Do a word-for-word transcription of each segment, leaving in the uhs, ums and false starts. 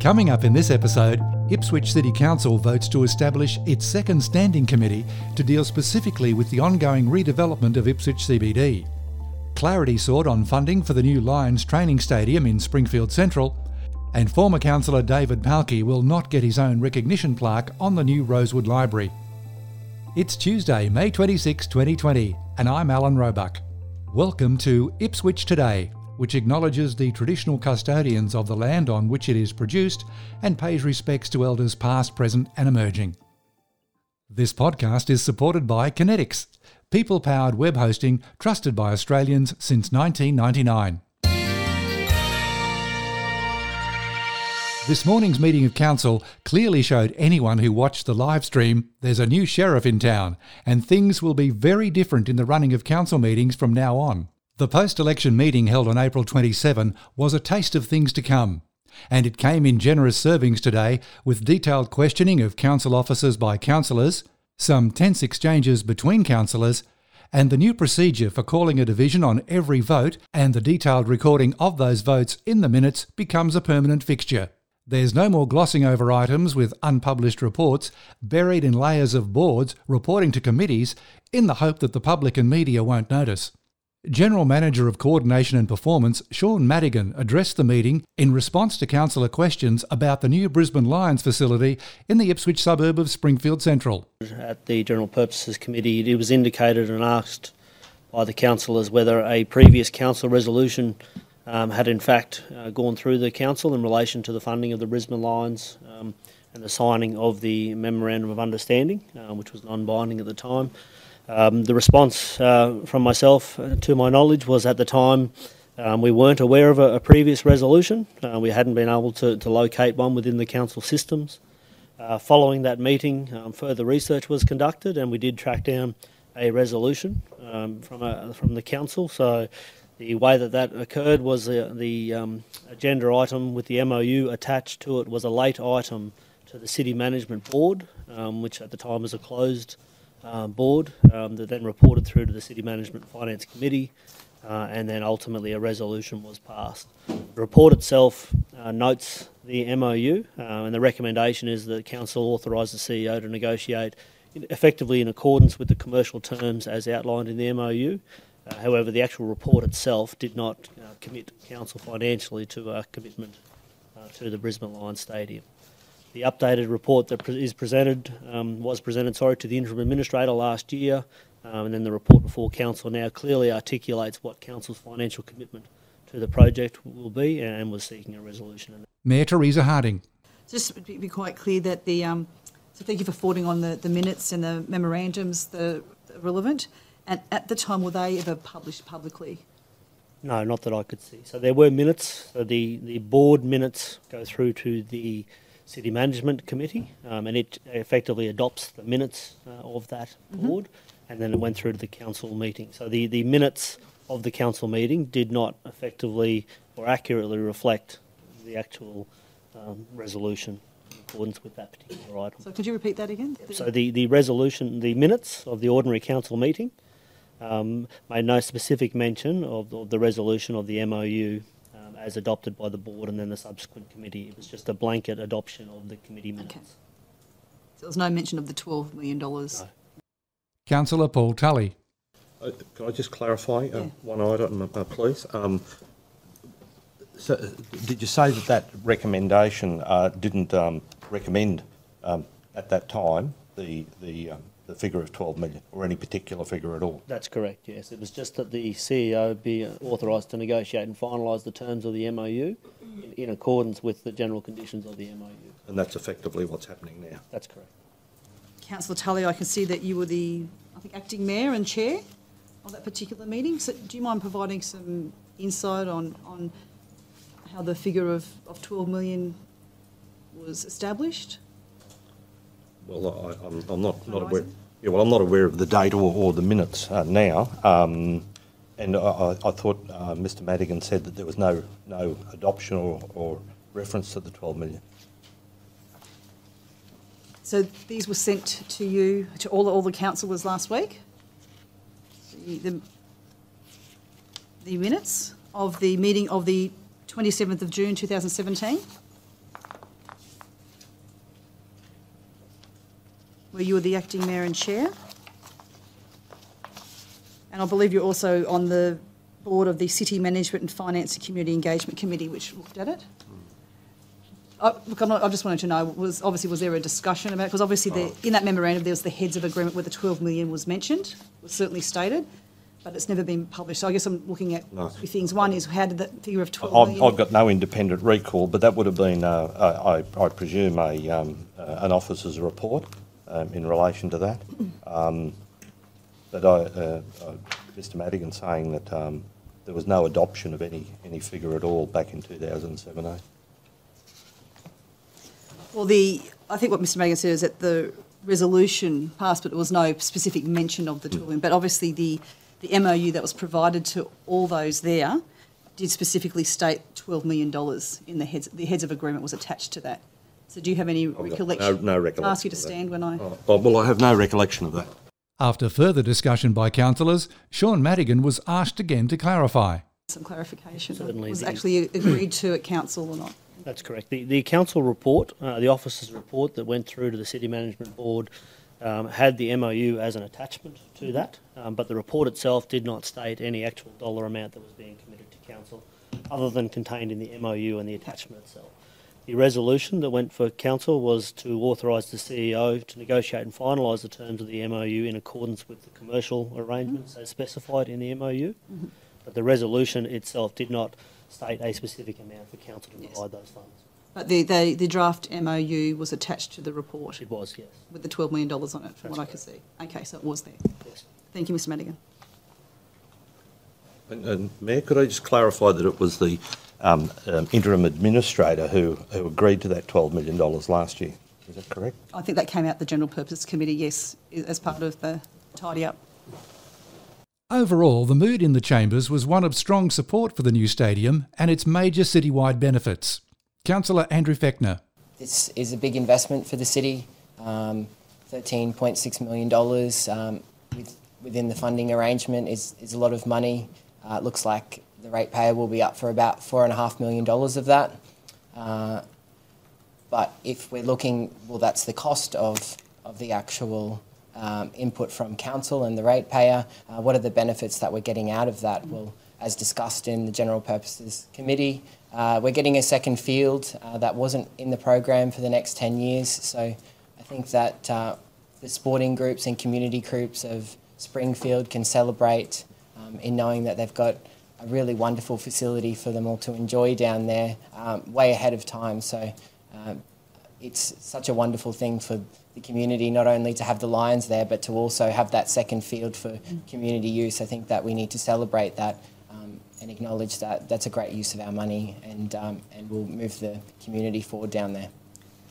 Coming up in this episode, Ipswich City Council votes to establish its second standing committee to deal specifically with the ongoing redevelopment of Ipswich C B D. Clarity sought on funding for the new Lions training stadium in Springfield Central, and former councillor David Pahlke will not get his own recognition plaque on the new Rosewood Library. It's Tuesday, May twenty-sixth, twenty twenty, and I'm Alan Roebuck. Welcome to Ipswich Today, which acknowledges the traditional custodians of the land on which it is produced and pays respects to elders past, present and emerging. This podcast is supported by Kinetics, people-powered web hosting trusted by Australians since nineteen ninety-nine. This morning's meeting of council clearly showed anyone who watched the live stream there's a new sheriff in town and things will be very different in the running of council meetings from now on. The post-election meeting held on April twenty-seventh was a taste of things to come, and it came in generous servings today with detailed questioning of council officers by councillors, some tense exchanges between councillors, and the new procedure for calling a division on every vote, and the detailed recording of those votes in the minutes becomes a permanent fixture. There's no more glossing over items with unpublished reports buried in layers of boards reporting to committees in the hope that the public and media won't notice. General Manager of Coordination and Performance, Sean Madigan, addressed the meeting in response to councillor questions about the new Brisbane Lions facility in the Ipswich suburb of Springfield Central. At the General Purposes Committee, it was indicated and asked by the councillors whether a previous council resolution um, had in fact uh, gone through the council in relation to the funding of the Brisbane Lions um, and the signing of the Memorandum of Understanding, uh, which was non-binding at the time. Um, the response uh, from myself, uh, to my knowledge, was at the time um, we weren't aware of a, a previous resolution. Uh, we hadn't been able to, to locate one within the council systems. Uh, following that meeting, um, further research was conducted and we did track down a resolution um, from, a, from the council. So the way that that occurred was the, the um, agenda item with the M O U attached to it was a late item to the City Management Board, um, which at the time was a closed Um, board um, that then reported through to the City Management Finance Committee uh, and then ultimately a resolution was passed. The report itself uh, notes the M O U uh, and the recommendation is that Council authorise the C E O to negotiate effectively in accordance with the commercial terms as outlined in the M O U. Uh, however, the actual report itself did not uh, commit Council financially to a commitment uh, to the Brisbane Lions Stadium. The updated report that is presented um, was presented, sorry, to the interim administrator last year, um, and then the report before council now clearly articulates what council's financial commitment to the project will be, and was seeking a resolution. Mayor Teresa Harding. Just to be quite clear that the um, so thank you for forwarding on the, the minutes and the memorandums that are relevant. And at the time, were they ever published publicly? No, not that I could see. So there were minutes. So the the board minutes go through to the City Management Committee, um, and it effectively adopts the minutes uh, of that mm-hmm. board, and then it went through to the council meeting. So the, the minutes of the council meeting did not effectively or accurately reflect the actual um, resolution in accordance with that particular item. So could you repeat that again? Yep. So the, the resolution, the minutes of the ordinary council meeting um, made no specific mention of, of the resolution of the M O U as adopted by the board and then the subsequent committee. It was just a blanket adoption of the committee minutes. Okay. So there was no mention of the twelve million dollars? No. Councillor Paul Tully. Uh, can I just clarify uh, yeah. one item, uh, please? Um, so, uh, did you say that that recommendation uh, didn't um, recommend um, at that time the the um, the figure of twelve million dollars or any particular figure at all? That's correct, yes. It was just that the C E O be authorised to negotiate and finalise the terms of the M O U in, in accordance with the general conditions of the M O U. And that's effectively what's happening now? That's correct. Councillor Tully, I can see that you were the, I think, acting mayor and chair of that particular meeting. So do you mind providing some insight on, on how the figure of, of twelve million dollars was established? Well, I, I'm, I'm not, not aware. Yeah, well, I'm not aware of the date or, or the minutes uh, now. Um, and I, I thought uh, Mister Madigan said that there was no no adoption or, or reference to the twelve million dollars. So these were sent to you, to all all the councillors last week. The, the the minutes of the meeting of the twenty-seventh of June two thousand seventeen. Where you were the acting mayor and chair, and I believe you're also on the board of the City Management and Finance and Community Engagement Committee, which looked at it. Mm. I, look, I'm not, I just wanted to know: was obviously was there a discussion about? Because obviously, oh. the, in that memorandum, there was the heads of agreement where the twelve million dollars was mentioned, was certainly stated, but it's never been published. So I guess I'm looking at no. two things. One is how did that figure of twelve million dollars? I've, I've got no independent recall, but that would have been, uh, I, I presume, a um, uh, an officer's report. Um, in relation to that, um, but I, uh, uh, Mister Madigan saying that um, there was no adoption of any any figure at all back in two thousand seventeen. Well, the I think what Mister Madigan said is that the resolution passed, but there was no specific mention of the twelve million dollars. But obviously, the the M O U that was provided to all those there did specifically state twelve million dollars in the heads the heads of agreement was attached to that. So do you have any recollection? No, no recollection. I ask you to stand when I... Oh, well, I have no recollection of that. After further discussion by councillors, Sean Madigan was asked again to clarify. Some clarification. Certainly. Was actually agreed to at council or not? That's correct. The, the council report, uh, the officer's report that went through to the City Management Board um, had the M O U as an attachment to that, um, but the report itself did not state any actual dollar amount that was being committed to council other than contained in the M O U and the attachment itself. The resolution that went for council was to authorise the C E O to negotiate and finalise the terms of the M O U in accordance with the commercial arrangements mm-hmm. as specified in the M O U, mm-hmm. but the resolution itself did not state a specific amount for council to yes. provide those funds. But the, the, the draft M O U was attached to the report? It was, yes. With the twelve million dollars on it, from That's what correct. I could see. OK, so it was there. Yes. Thank you, Mister Madigan. And, and Mayor, could I just clarify that it was the... Um, um, interim administrator who, who agreed to that twelve million dollars last year. Is that correct? I think that came out the General Purpose Committee, yes, as part of the tidy up. Overall, the mood in the chambers was one of strong support for the new stadium and its major citywide benefits. Councillor Andrew Fechner. This is a big investment for the city, um, thirteen point six million dollars um, with, within the funding arrangement is, is a lot of money. Uh, it looks like the ratepayer will be up for about four point five million dollars of that. Uh, but if we're looking, well, that's the cost of, of the actual um, input from council and the ratepayer. Uh, what are the benefits that we're getting out of that? Well, as discussed in the General Purposes Committee, uh, we're getting a second field uh, that wasn't in the program for the next ten years. So I think that uh, the sporting groups and community groups of Springfield can celebrate um, in knowing that they've got a really wonderful facility for them all to enjoy down there, um, way ahead of time. So um, it's such a wonderful thing for the community, not only to have the Lions there, but to also have that second field for community use. I think that we need to celebrate that um, and acknowledge that that's a great use of our money, and um, and we'll move the community forward down there.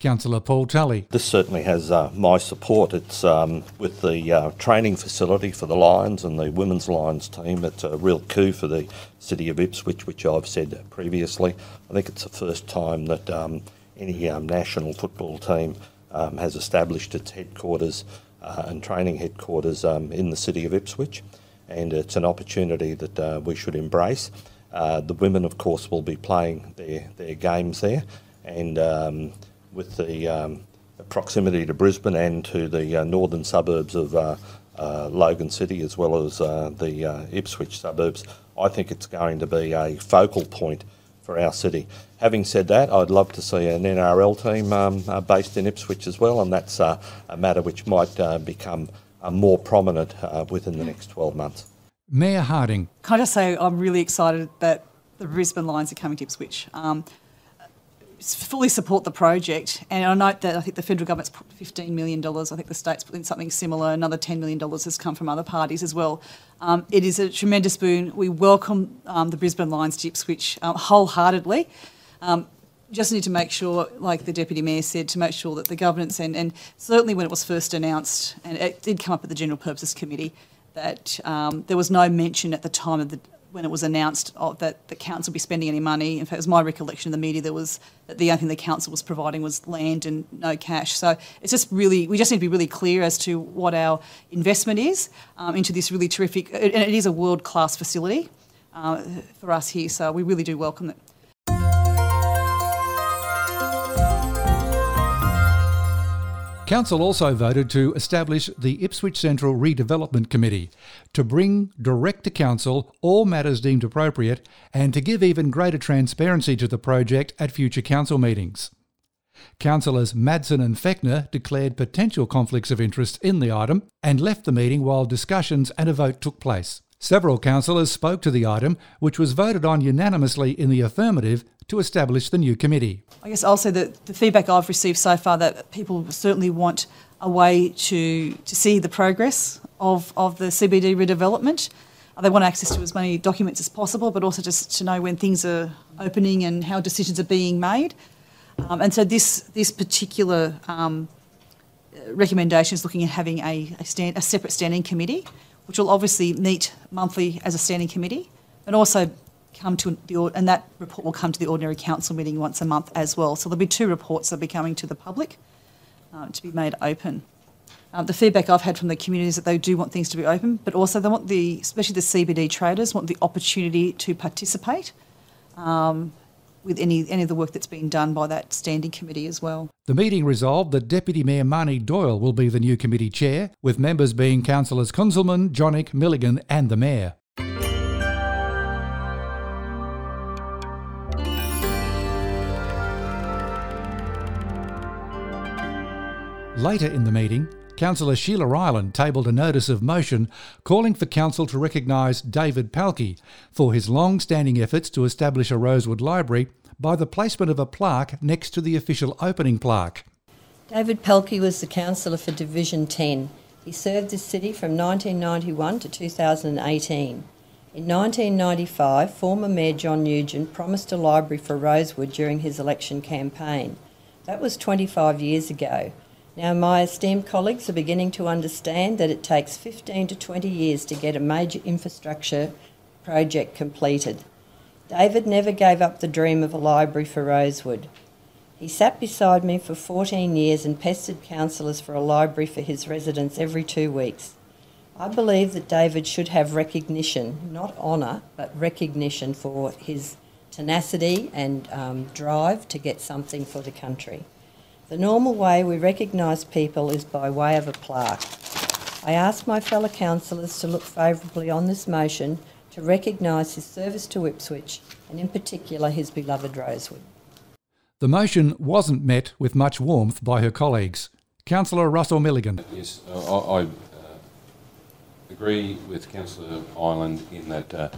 Councillor Paul Tully. This certainly has uh, my support. It's um, with the uh, training facility for the Lions and the women's Lions team. It's a real coup for the city of Ipswich, which I've said previously. I think it's the first time that um, any um, national football team um, has established its headquarters uh, and training headquarters um, in the city of Ipswich, and it's an opportunity that uh, we should embrace. Uh, the women, of course, will be playing their, their games there, and um, with the um, proximity to Brisbane and to the uh, northern suburbs of uh, uh, Logan City as well as uh, the uh, Ipswich suburbs. I think it's going to be a focal point for our city. Having said that, I'd love to see an N R L team um, uh, based in Ipswich as well, and that's uh, a matter which might uh, become uh, more prominent uh, within the next twelve months. Mayor Harding. Can I just say I'm really excited that the Brisbane Lions are coming to Ipswich. Um, fully support the project, and I note that I think the federal government's put fifteen million dollars, I think the state's put in something similar, another ten million dollars has come from other parties as well. Um, it is a tremendous boon. We welcome um, the Brisbane Lions to Ipswich uh, wholeheartedly. Um, just need to make sure, like the Deputy Mayor said, to make sure that the governance, and, and certainly when it was first announced, and it did come up at the General Purposes Committee, that um, there was no mention at the time of the when it was announced oh, that the council would be spending any money. In fact, it was my recollection of the media there was that the only thing the council was providing was land and no cash. So it's just really, we just need to be really clear as to what our investment is um, into this really terrific, and it is a world-class facility uh, for us here, so we really do welcome it. Council also voted to establish the Ipswich Central Redevelopment Committee to bring direct to Council all matters deemed appropriate and to give even greater transparency to the project at future Council meetings. Councillors Madsen and Fechner declared potential conflicts of interest in the item and left the meeting while discussions and a vote took place. Several councillors spoke to the item, which was voted on unanimously in the affirmative to establish the new committee. I guess I'll say that the feedback I've received so far that people certainly want a way to, to see the progress of, of the C B D redevelopment. They want access to as many documents as possible, but also just to know when things are opening and how decisions are being made. Um, and so this, this particular um, recommendation is looking at having a, a, stand, a separate standing committee, which will obviously meet monthly as a standing committee, and also come to the, and that report will come to the ordinary council meeting once a month as well. So there'll be two reports that'll be coming to the public uh, to be made open. Um, the feedback I've had from the community is that they do want things to be open, but also they want the, especially the C B D traders, want the opportunity to participate um, with any, any of the work that's being done by that standing committee as well. The meeting resolved that Deputy Mayor Marnie Doyle will be the new committee chair, with members being Councillors Kunzelman, Jonick, Milligan and the Mayor. Later in the meeting, Councillor Sheila Ireland tabled a notice of motion calling for Council to recognise David Pahlke for his long-standing efforts to establish a Rosewood Library by the placement of a plaque next to the official opening plaque. David Pahlke was the councillor for Division ten. He served the city from nineteen ninety-one to two thousand eighteen. In nineteen ninety-five, former Mayor John Nugent promised a library for Rosewood during his election campaign. That was twenty-five years ago. Now, my esteemed colleagues are beginning to understand that it takes fifteen to twenty years to get a major infrastructure project completed. David never gave up the dream of a library for Rosewood. He sat beside me for fourteen years and pestered councillors for a library for his residents every two weeks. I believe that David should have recognition, not honour, but recognition for his tenacity and um, drive to get something for the country. The normal way we recognise people is by way of a plaque. I ask my fellow councillors to look favourably on this motion to recognise his service to Ipswich and in particular his beloved Rosewood. The motion wasn't met with much warmth by her colleagues. Councillor Russell Milligan. Yes, I, I uh, agree with Councillor Ireland in that uh,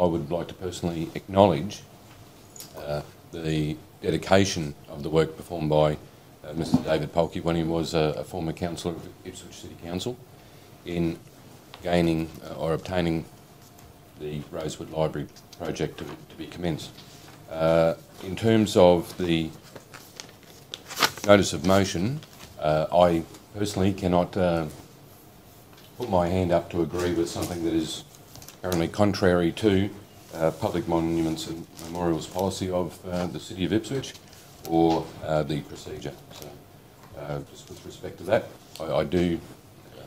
I would like to personally acknowledge uh, the dedication of the work performed by Uh, Mr David Pahlke when he was uh, a former councillor of Ipswich City Council in gaining uh, or obtaining the Rosewood Library project to, to be commenced. Uh, in terms of the notice of motion, uh, I personally cannot uh, put my hand up to agree with something that is currently contrary to uh, public monuments and memorials policy of uh, the City of Ipswich, or uh, the procedure. So uh, just with respect to that, I, I do uh,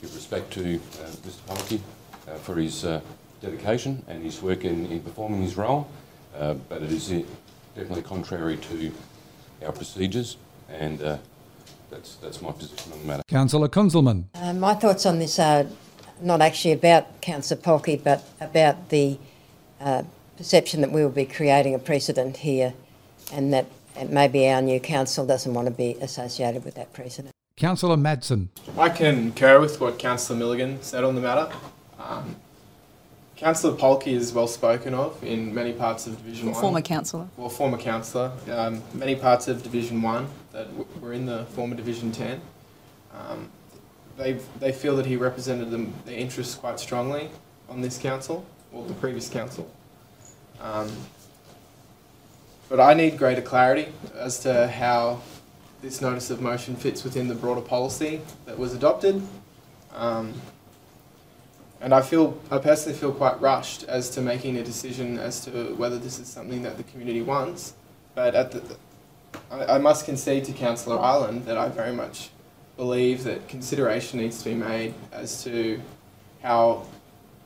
give respect to uh, Mr Pahlke uh, for his uh, dedication and his work in, in performing his role, uh, but it is definitely contrary to our procedures, and uh, that's that's my position on the matter. Councillor Kunzelman. Uh, my thoughts on this are not actually about Councillor Pahlke, but about the uh, perception that we will be creating a precedent here, and that maybe our new council doesn't want to be associated with that precedent. Councillor Madsen. I concur with what Councillor Milligan said on the matter. Um, Councillor Pahlke is well spoken of in many parts of Division former one. Former councillor. Well, former councillor. Um, many parts of Division one that w- were in the former Division ten. Um, they they feel that he represented them, their interests quite strongly on this council, or the previous council. Um, but I need greater clarity as to how this notice of motion fits within the broader policy that was adopted. Um, And I feel, I personally feel quite rushed as to making a decision as to whether this is something that the community wants. But at the, I, I must concede to Councillor Ireland that I very much believe that consideration needs to be made as to how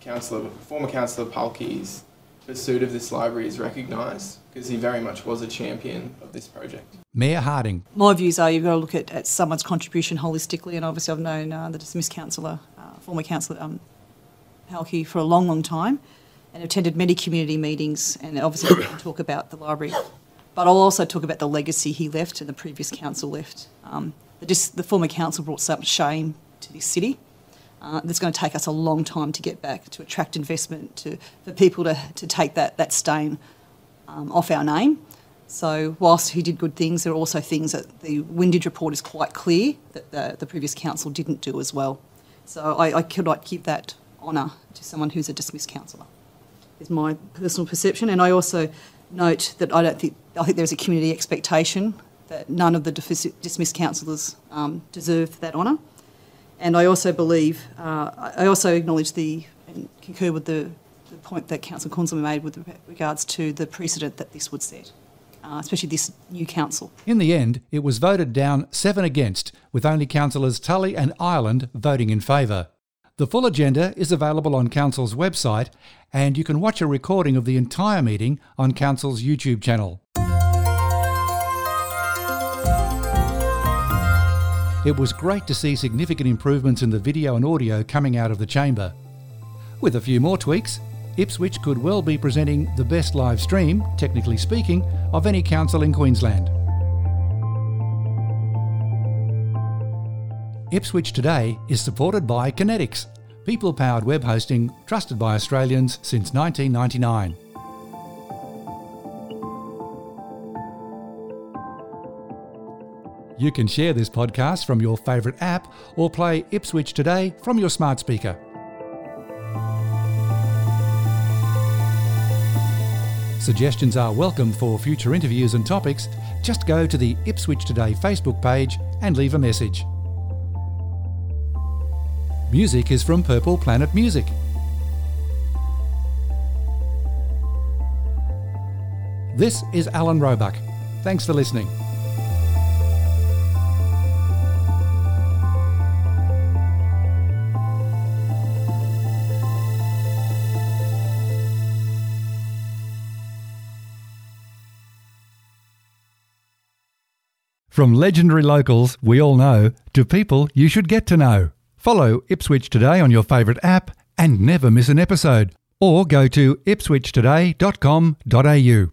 Councillor, former Councillor Pahlke's pursuit of this library is recognised, because he very much was a champion of this project. Mayor Harding. My views are you've got to look at, at someone's contribution holistically, and obviously I've known uh, the dismissed councillor, uh, former councillor, um, Pahlke for a long, long time, and attended many community meetings, and obviously we can talk about the library. But I'll also talk about the legacy he left and the previous council left. Um, the, dis- the former council brought some shame to this city. Uh, that's going to take us a long time to get back, to attract investment, to for people to, to take that, that stain um, off our name. So whilst he did good things, there are also things that the Windage report is quite clear that the, the previous council didn't do as well. So I, I cannot give that honour to someone who's a dismissed councillor, is my personal perception. And I also note that I don't think, I think there's a community expectation that none of the defi- dismissed councillors um, deserve that honour. And I also believe, uh, I also acknowledge the, and concur with the, the point that Councillor Kunzelman made with regards to the precedent that this would set, uh, especially this new council. In the end, it was voted down seven against, with only Councillors Tully and Ireland voting in favour. The full agenda is available on Council's website, and you can watch a recording of the entire meeting on Council's YouTube channel. It was great to see significant improvements in the video and audio coming out of the chamber. With a few more tweaks, Ipswich could well be presenting the best live stream, technically speaking, of any council in Queensland. Ipswich Today is supported by Kinetics, people-powered web hosting trusted by Australians since nineteen ninety-nine. You can share this podcast from your favourite app or play Ipswich Today from your smart speaker. Suggestions are welcome for future interviews and topics. Just go to the Ipswich Today Facebook page and leave a message. Music is from Purple Planet Music. This is Alan Roebuck. Thanks for listening. From legendary locals we all know to people you should get to know. Follow Ipswich Today on your favourite app and never miss an episode. Or go to ipswich today dot com dot a u.